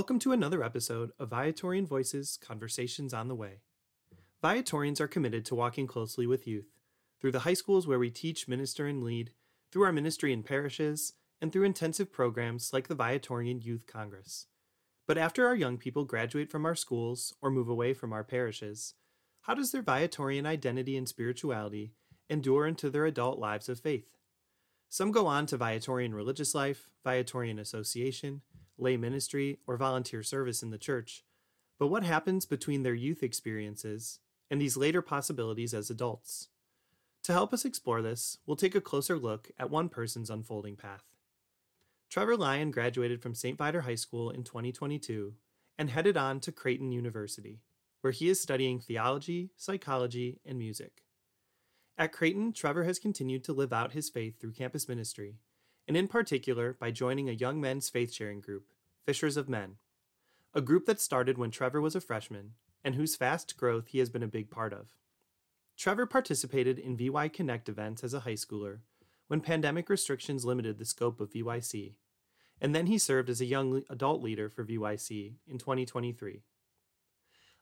Welcome to another episode of Viatorian Voices Conversations on the Way. Viatorians are committed to walking closely with youth, through the high schools where we teach, minister, and lead, through our ministry in parishes, and through intensive programs like the Viatorian Youth Congress. But after our young people graduate from our schools or move away from our parishes, how does their Viatorian identity and spirituality endure into their adult lives of faith? Some go on to Viatorian religious life, Viatorian association, lay ministry, or volunteer service in the church. But what happens between their youth experiences and these later possibilities as adults? To help us explore this, we'll take a closer look at one person's unfolding path. Trevor Lyon graduated from St. Viator High School in 2022 and headed on to Creighton University, where he is studying theology, psychology, and music. At Creighton, Trevor has continued to live out his faith through campus ministry, and in particular by joining a young men's faith-sharing group, Fishers of Men, a group that started when Trevor was a freshman and whose fast growth he has been a big part of. Trevor participated in VY Connect events as a high schooler when pandemic restrictions limited the scope of VYC, and then he served as a young adult leader for VYC in 2023.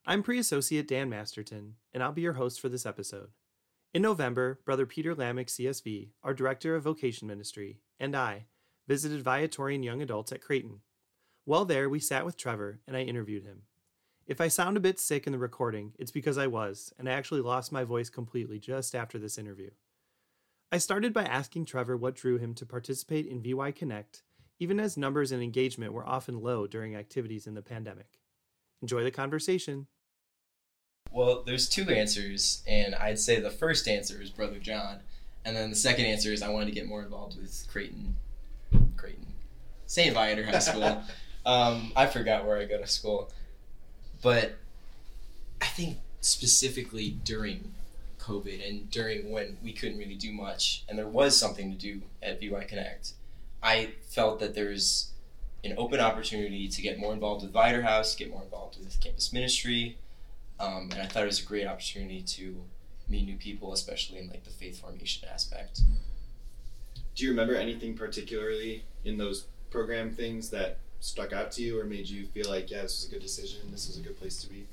I'm Pre-Associate Dan Masterton, and I'll be your host for this episode. In November, Brother Peter Lamick, CSV, our Director of Vocation Ministry, and I visited Viatorian young adults at Creighton. While there, we sat with Trevor, and I interviewed him. If I sound a bit sick in the recording, it's because I was, and I actually lost my voice completely just after this interview. I started by asking Trevor what drew him to participate in VY Connect, even as numbers and engagement were often low during activities in the pandemic. Enjoy the conversation. Well, there's two answers, and I'd say the first answer is Brother John, and then the second answer is I wanted to get more involved with Creighton, St. Viator High School. I forgot where I go to school. But I think specifically during COVID and during when we couldn't really do much and there was something to do at VY Connect, I felt that there's an open opportunity to get more involved with Viter House, get more involved with campus ministry, and I thought it was a great opportunity to meet new people, especially in like the faith formation aspect. Do you remember anything particularly in those program things that stuck out to you or made you feel like, yeah, this was a good decision, this was a good place to be?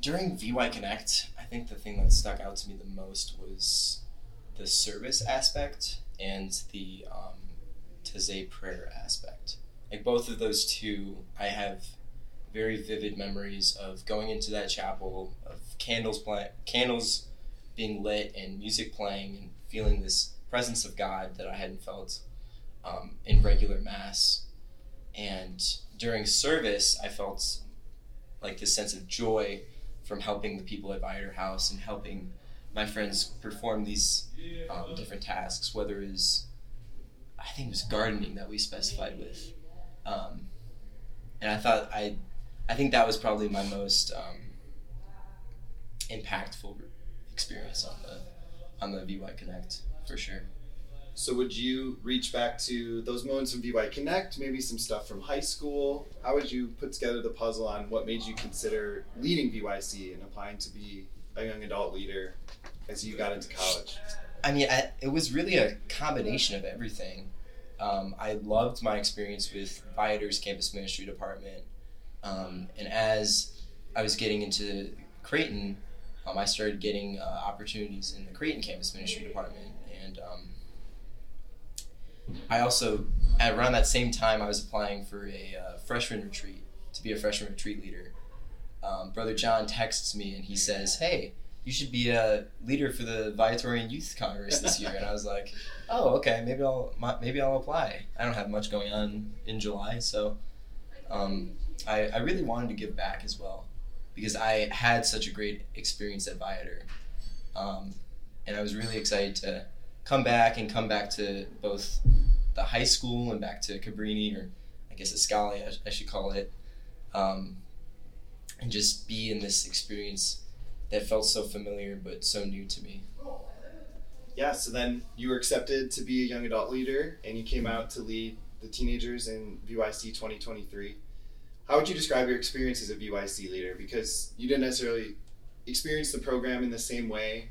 During VY Connect, I think the thing that stuck out to me the most was the service aspect and the Taizé prayer aspect. Like both of those two, I have very vivid memories of going into that chapel, of candles being lit and music playing and feeling this presence of God that I hadn't felt in regular mass. And during service, I felt like this sense of joy from helping the people at Viter House and helping my friends perform these different tasks, whether it was, I think it was gardening that we specified with. And I thought, I think that was probably my most impactful experience on the VY Connect, for sure. So would you reach back to those moments from VY Connect, maybe some stuff from high school? How would you put together the puzzle on what made you consider leading VYC and applying to be a young adult leader as you got into college? I mean, it was really a combination of everything. I loved my experience with Viator's campus ministry department. And as I was getting into Creighton, I started getting opportunities in the Creighton campus ministry department. And I also, around that same time, I was applying for a freshman retreat, to be a freshman retreat leader. Brother John texts me and he says, hey, you should be a leader for the Viatorian Youth Congress this year. And I was like, oh, okay, maybe I'll apply. I don't have much going on in July, so I really wanted to give back as well because I had such a great experience at Viator. And I was really excited to come back to both the high school and back to Cabrini, or I guess Escalia, I should call it, and just be in this experience that felt so familiar but so new to me. Yeah, so then you were accepted to be a young adult leader and you came out to lead the teenagers in VYC 2023. How would you describe your experience as a VYC leader? Because you didn't necessarily experience the program in the same way.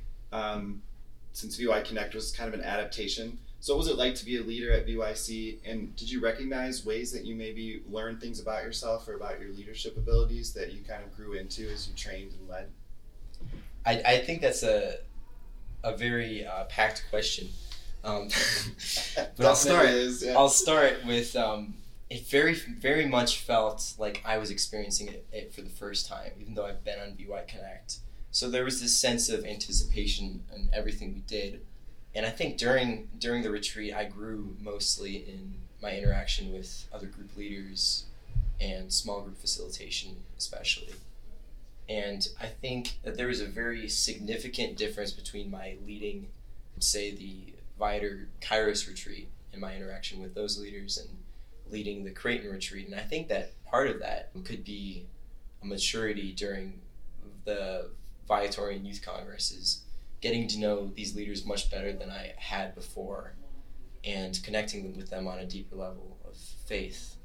since VY Connect was kind of an adaptation. So what was it like to be a leader at VYC, and did you recognize ways that you maybe learned things about yourself or about your leadership abilities that you kind of grew into as you trained and led? I think that's a very packed question. But I'll start with it very, very much felt like I was experiencing it for the first time, even though I've been on VY Connect. So there was this sense of anticipation in everything we did. And I think during the retreat, I grew mostly in my interaction with other group leaders and small group facilitation especially. And I think that there was a very significant difference between my leading, say, the Viator Kairos retreat and my interaction with those leaders and leading the Creighton retreat. And I think that part of that could be a maturity during the Viatorian Youth Congress is getting to know these leaders much better than I had before and connecting them with them on a deeper level of faith.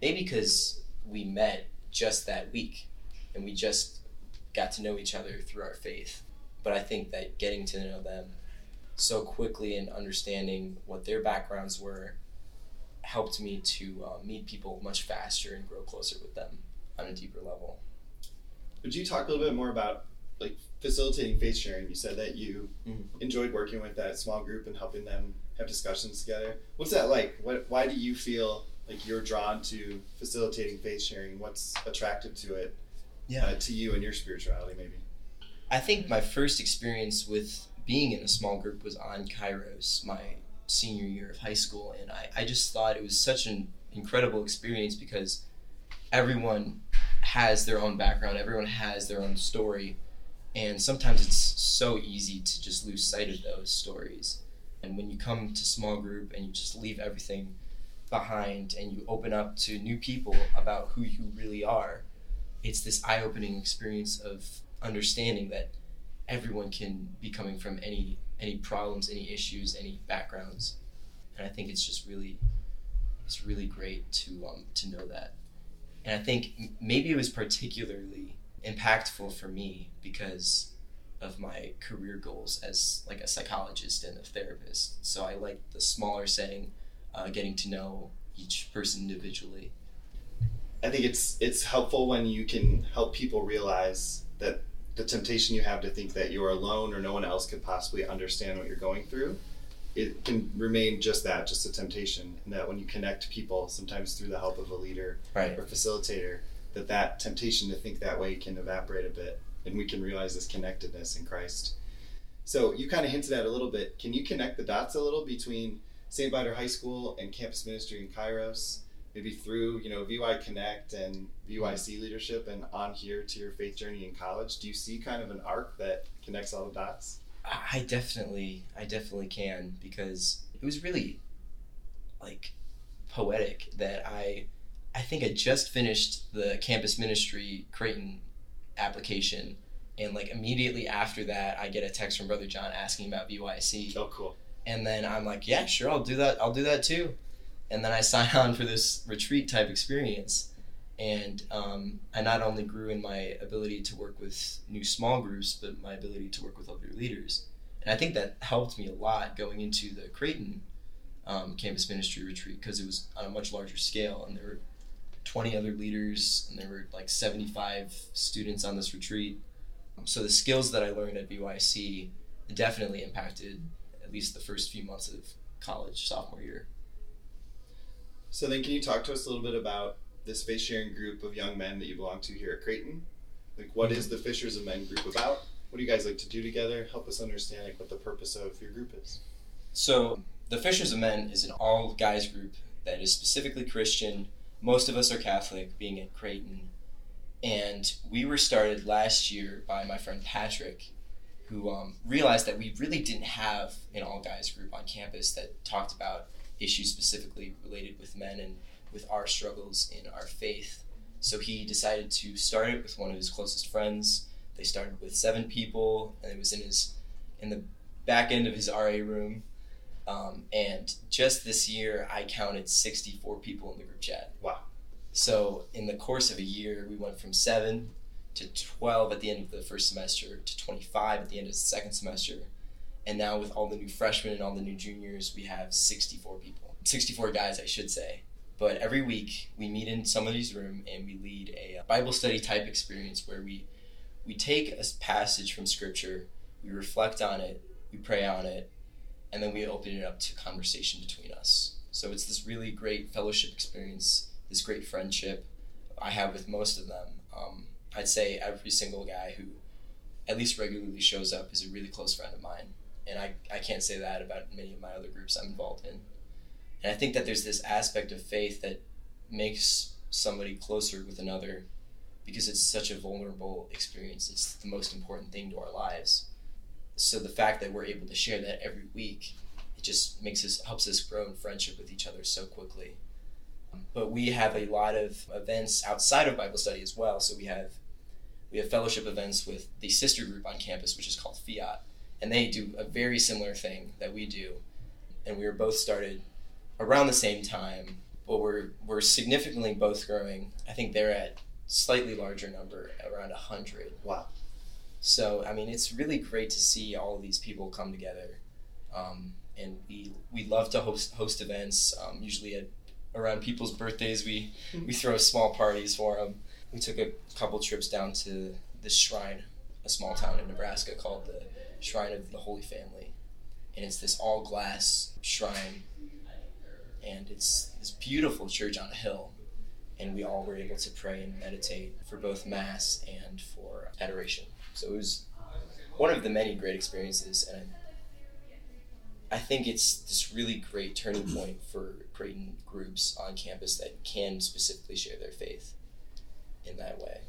Maybe because we met just that week and we just got to know each other through our faith. But I think that getting to know them so quickly and understanding what their backgrounds were helped me to meet people much faster and grow closer with them on a deeper level. Would you talk a little bit more about like facilitating faith sharing? You said that you enjoyed working with that small group and helping them have discussions together. What's that like? Why do you feel like you're drawn to facilitating faith sharing? What's attractive to it, to you and your spirituality maybe? I think my first experience with being in a small group was on Kairos, my senior year of high school. And I just thought it was such an incredible experience because everyone has their own background. Everyone has their own story. And sometimes it's so easy to just lose sight of those stories. And when you come to small group and you just leave everything behind and you open up to new people about who you really are, it's this eye-opening experience of understanding that everyone can be coming from any problems, any issues, any backgrounds. And I think it's just really great to know that. And I think maybe it was particularly impactful for me because of my career goals as like a psychologist and a therapist. So I like the smaller setting, getting to know each person individually. I think it's helpful when you can help people realize that the temptation you have to think that you're alone or no one else could possibly understand what you're going through, it can remain just that, just a temptation. And that when you connect people, sometimes through the help of a leader or facilitator, that temptation to think that way can evaporate a bit and we can realize this connectedness in Christ. So you kind of hinted at a little bit. Can you connect the dots a little between St. Viator High School and campus ministry in Kairos, maybe through, VY Connect and VYC leadership and on here to your faith journey in college? Do you see kind of an arc that connects all the dots? I definitely can, because it was really like poetic that I think I just finished the campus ministry Creighton application, and like immediately after that, I get a text from Brother John asking about VYC. Oh, cool. And then I'm like, yeah, sure, I'll do that too. And then I signed on for this retreat type experience. And I not only grew in my ability to work with new small groups, but my ability to work with other leaders. And I think that helped me a lot going into the Creighton campus ministry retreat, because it was on a much larger scale, and there were 20 other leaders, and there were like 75 students on this retreat. So the skills that I learned at VYC definitely impacted at least the first few months of college, sophomore year. So then can you talk to us a little bit about this faith sharing group of young men that you belong to here at Creighton? Like, what is the Fishers of Men group about? What do you guys like to do together? Help us understand like what the purpose of your group is. So the Fishers of Men is an all guys group that is specifically Christian. Most of us are Catholic, being at Creighton. And we were started last year by my friend Patrick, who realized that we really didn't have an all-guys group on campus that talked about issues specifically related with men and with our struggles in our faith. So he decided to start it with one of his closest friends. They started with 7 people, and it was in the back end of his RA room. And just this year, I counted 64 people in the group chat. Wow. So in the course of a year, we went from 7 to 12 at the end of the first semester to 25 at the end of the second semester. And now with all the new freshmen and all the new juniors, we have 64 guys, I should say. But every week we meet in somebody's room and we lead a Bible study type experience where we take a passage from Scripture, we reflect on it, we pray on it, and then we open it up to conversation between us. So it's this really great fellowship experience, this great friendship I have with most of them. I'd say every single guy who at least regularly shows up is a really close friend of mine. And I can't say that about many of my other groups I'm involved in. And I think that there's this aspect of faith that makes somebody closer with another because it's such a vulnerable experience. It's the most important thing to our lives. So the fact that we're able to share that every week, it just helps us grow in friendship with each other so quickly. But we have a lot of events outside of Bible study as well. So we have fellowship events with the sister group on campus, which is called FIAT. And they do a very similar thing that we do. And we were both started around the same time, but we're significantly both growing. I think they're at slightly larger number, around 100. Wow. So, I mean, it's really great to see all of these people come together. And we love to host events, usually around people's birthdays. We throw small parties for them. We took a couple trips down to the shrine, a small town in Nebraska called the Shrine of the Holy Family. And it's this all-glass shrine. And it's this beautiful church on a hill. And we all were able to pray and meditate for both Mass and for adoration. So it was one of the many great experiences. And I think it's this really great turning point for Creighton groups on campus that can specifically share their faith in that way.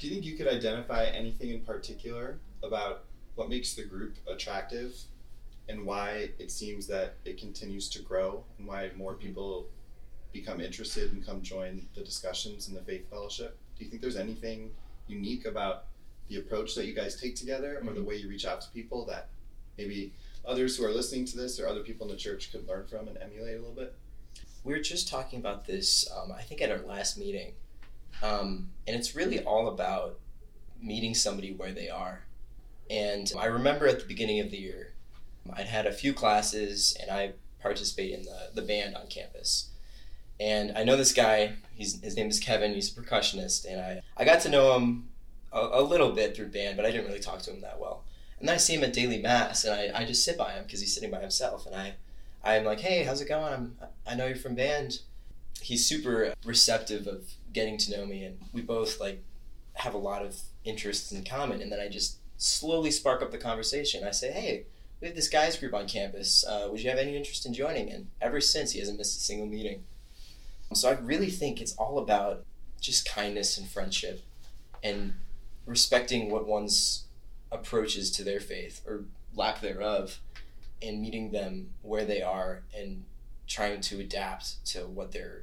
Do you think you could identify anything in particular about what makes the group attractive and why it seems that it continues to grow and why more people become interested and come join the discussions and the faith fellowship? Do you think there's anything unique about the approach that you guys take together or the way you reach out to people that maybe others who are listening to this or other people in the church could learn from and emulate a little bit? We were just talking about this, I think at our last meeting, and it's really all about meeting somebody where they are. And I remember at the beginning of the year, I'd had a few classes and I participate in the band on campus. And I know this guy, his name is Kevin, he's a percussionist, and I got to know him a little bit through band, but I didn't really talk to him that well. And then I see him at daily Mass, and I just sit by him because he's sitting by himself, and I'm like, hey, how's it going? I know you're from band. He's super receptive of getting to know me, and we both like have a lot of interests in common, and then I just slowly spark up the conversation. I say, hey, we have this guys group on campus. Would you have any interest in joining? And ever since, he hasn't missed a single meeting. So I really think it's all about just kindness and friendship and respecting what one's approach is to their faith or lack thereof and meeting them where they are and trying to adapt to what their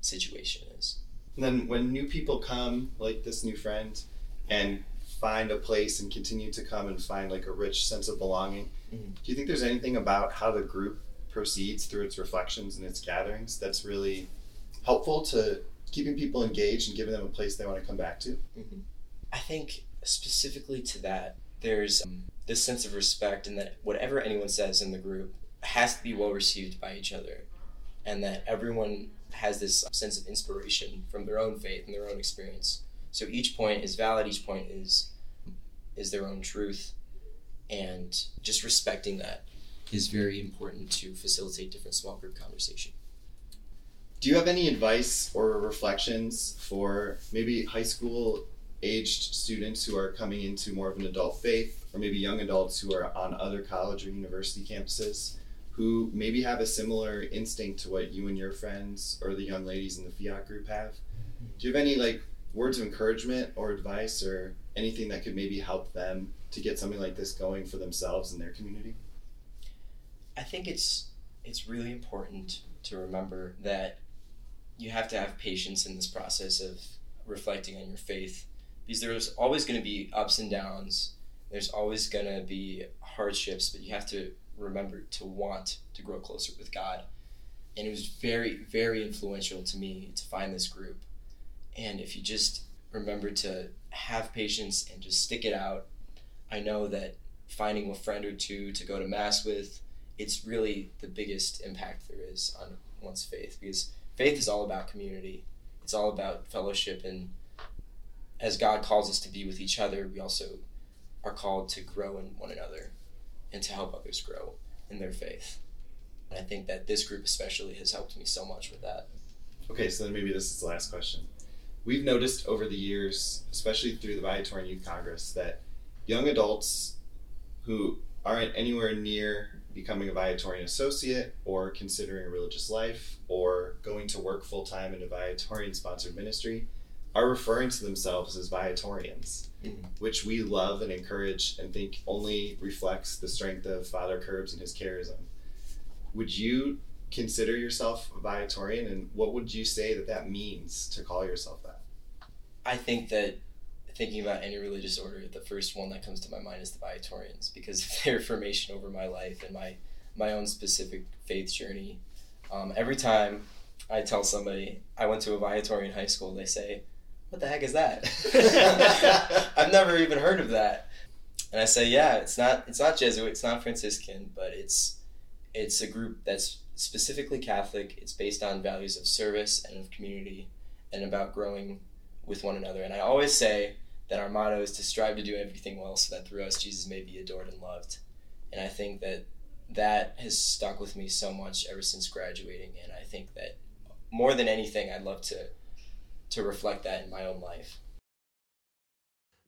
situation is. And then when new people come, like this new friend, and find a place and continue to come and find like a rich sense of belonging, do you think there's anything about how the group proceeds through its reflections and its gatherings that's really helpful to keeping people engaged and giving them a place they want to come back to? I think specifically to that, there's this sense of respect and that whatever anyone says in the group has to be well received by each other and that everyone has this sense of inspiration from their own faith and their own experience. So each point is valid, each point is their own truth, and just respecting that is very important to facilitate different small group conversation. Do you have any advice or reflections for maybe high school aged students who are coming into more of an adult faith, or maybe young adults who are on other college or university campuses who maybe have a similar instinct to what you and your friends or the young ladies in the FIAT group have? Do you have any like words of encouragement or advice or anything that could maybe help them to get something like this going for themselves and their community? I think it's really important to remember that you have to have patience in this process of reflecting on your faith because there's always going to be ups and downs. There's always going to be hardships, but you have to remember to want to grow closer with God. And it was very, very influential to me to find this group. And if you just remember to have patience and just stick it out, I know that finding a friend or two to go to Mass with, it's really the biggest impact there is on one's faith, because faith is all about community. It's all about fellowship, and as God calls us to be with each other, we also are called to grow in one another and to help others grow in their faith. And I think that this group especially has helped me so much with that. Okay, so then maybe this is the last question. We've noticed over the years, especially through the Viatorian Youth Congress, that young adults who aren't anywhere near becoming a Viatorian associate or considering a religious life or going to work full-time in a Viatorian-sponsored ministry are referring to themselves as Viatorians, mm-hmm. which we love and encourage and think only reflects the strength of Father Curbs and his charism. Would you consider yourself a Viatorian, and what would you say that that means to call yourself that? I think that thinking about any religious order, the first one that comes to my mind is the Viatorians, because of their formation over my life and my own specific faith journey. Every time I tell somebody I went to a Viatorian high school, they say, "What the heck is that?" I've never even heard of that. And I say, yeah, it's not Jesuit, it's not Franciscan, but it's a group that's specifically Catholic. It's based on values of service and of community and about growing with one another. And I always say that our motto is to strive to do everything well so that through us Jesus may be adored and loved. And I think that has stuck with me so much ever since graduating. And I think that more than anything, I'd love to reflect that in my own life.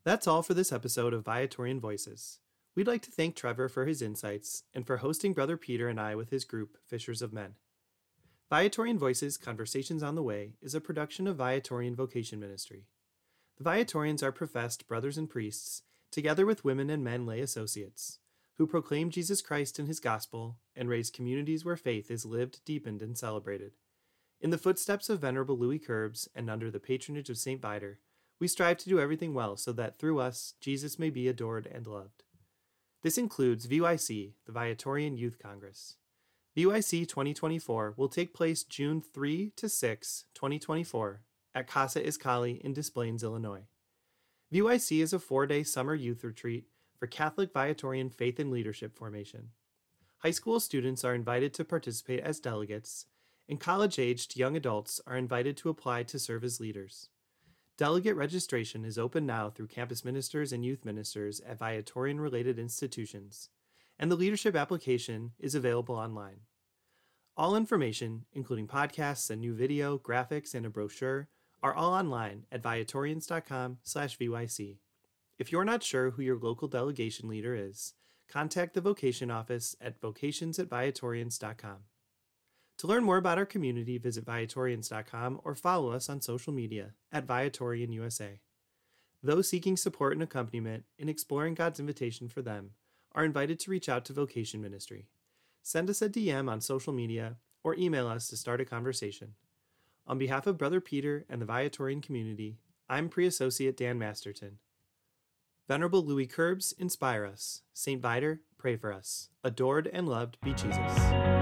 That's all for this episode of Viatorian Voices. We'd like to thank Trevor for his insights and for hosting Brother Peter and I with his group, Fishers of Men. Viatorian Voices Conversations on the Way is a production of Viatorian Vocation Ministry. The Viatorians are professed brothers and priests, together with women and men lay associates, who proclaim Jesus Christ and his gospel and raise communities where faith is lived, deepened, and celebrated. In the footsteps of Venerable Louis Curbs and under the patronage of St. Bider, we strive to do everything well so that through us, Jesus may be adored and loved. This includes VYC, the Viatorian Youth Congress. VYC 2024 will take place June 3 to 6, 2024, at Casa Escalí in Des Plaines, Illinois. VYC is a 4-day summer youth retreat for Catholic Viatorian faith and leadership formation. High school students are invited to participate as delegates, and college-aged young adults are invited to apply to serve as leaders. Delegate registration is open now through campus ministers and youth ministers at Viatorian-related institutions, and the leadership application is available online. All information, including podcasts, a new video, graphics, and a brochure, are all online at viatorians.com/VYC. If you're not sure who your local delegation leader is, contact the Vocation Office at vocations@viatorians.com. To learn more about our community, visit Viatorians.com or follow us on social media at ViatorianUSA. Those seeking support and accompaniment in exploring God's invitation for them are invited to reach out to Vocation Ministry. Send us a DM on social media or email us to start a conversation. On behalf of Brother Peter and the Viatorian community, I'm Pre-Associate Dan Masterton. Venerable Louis Curbs, inspire us. St. Viator, pray for us. Adored and loved be Jesus.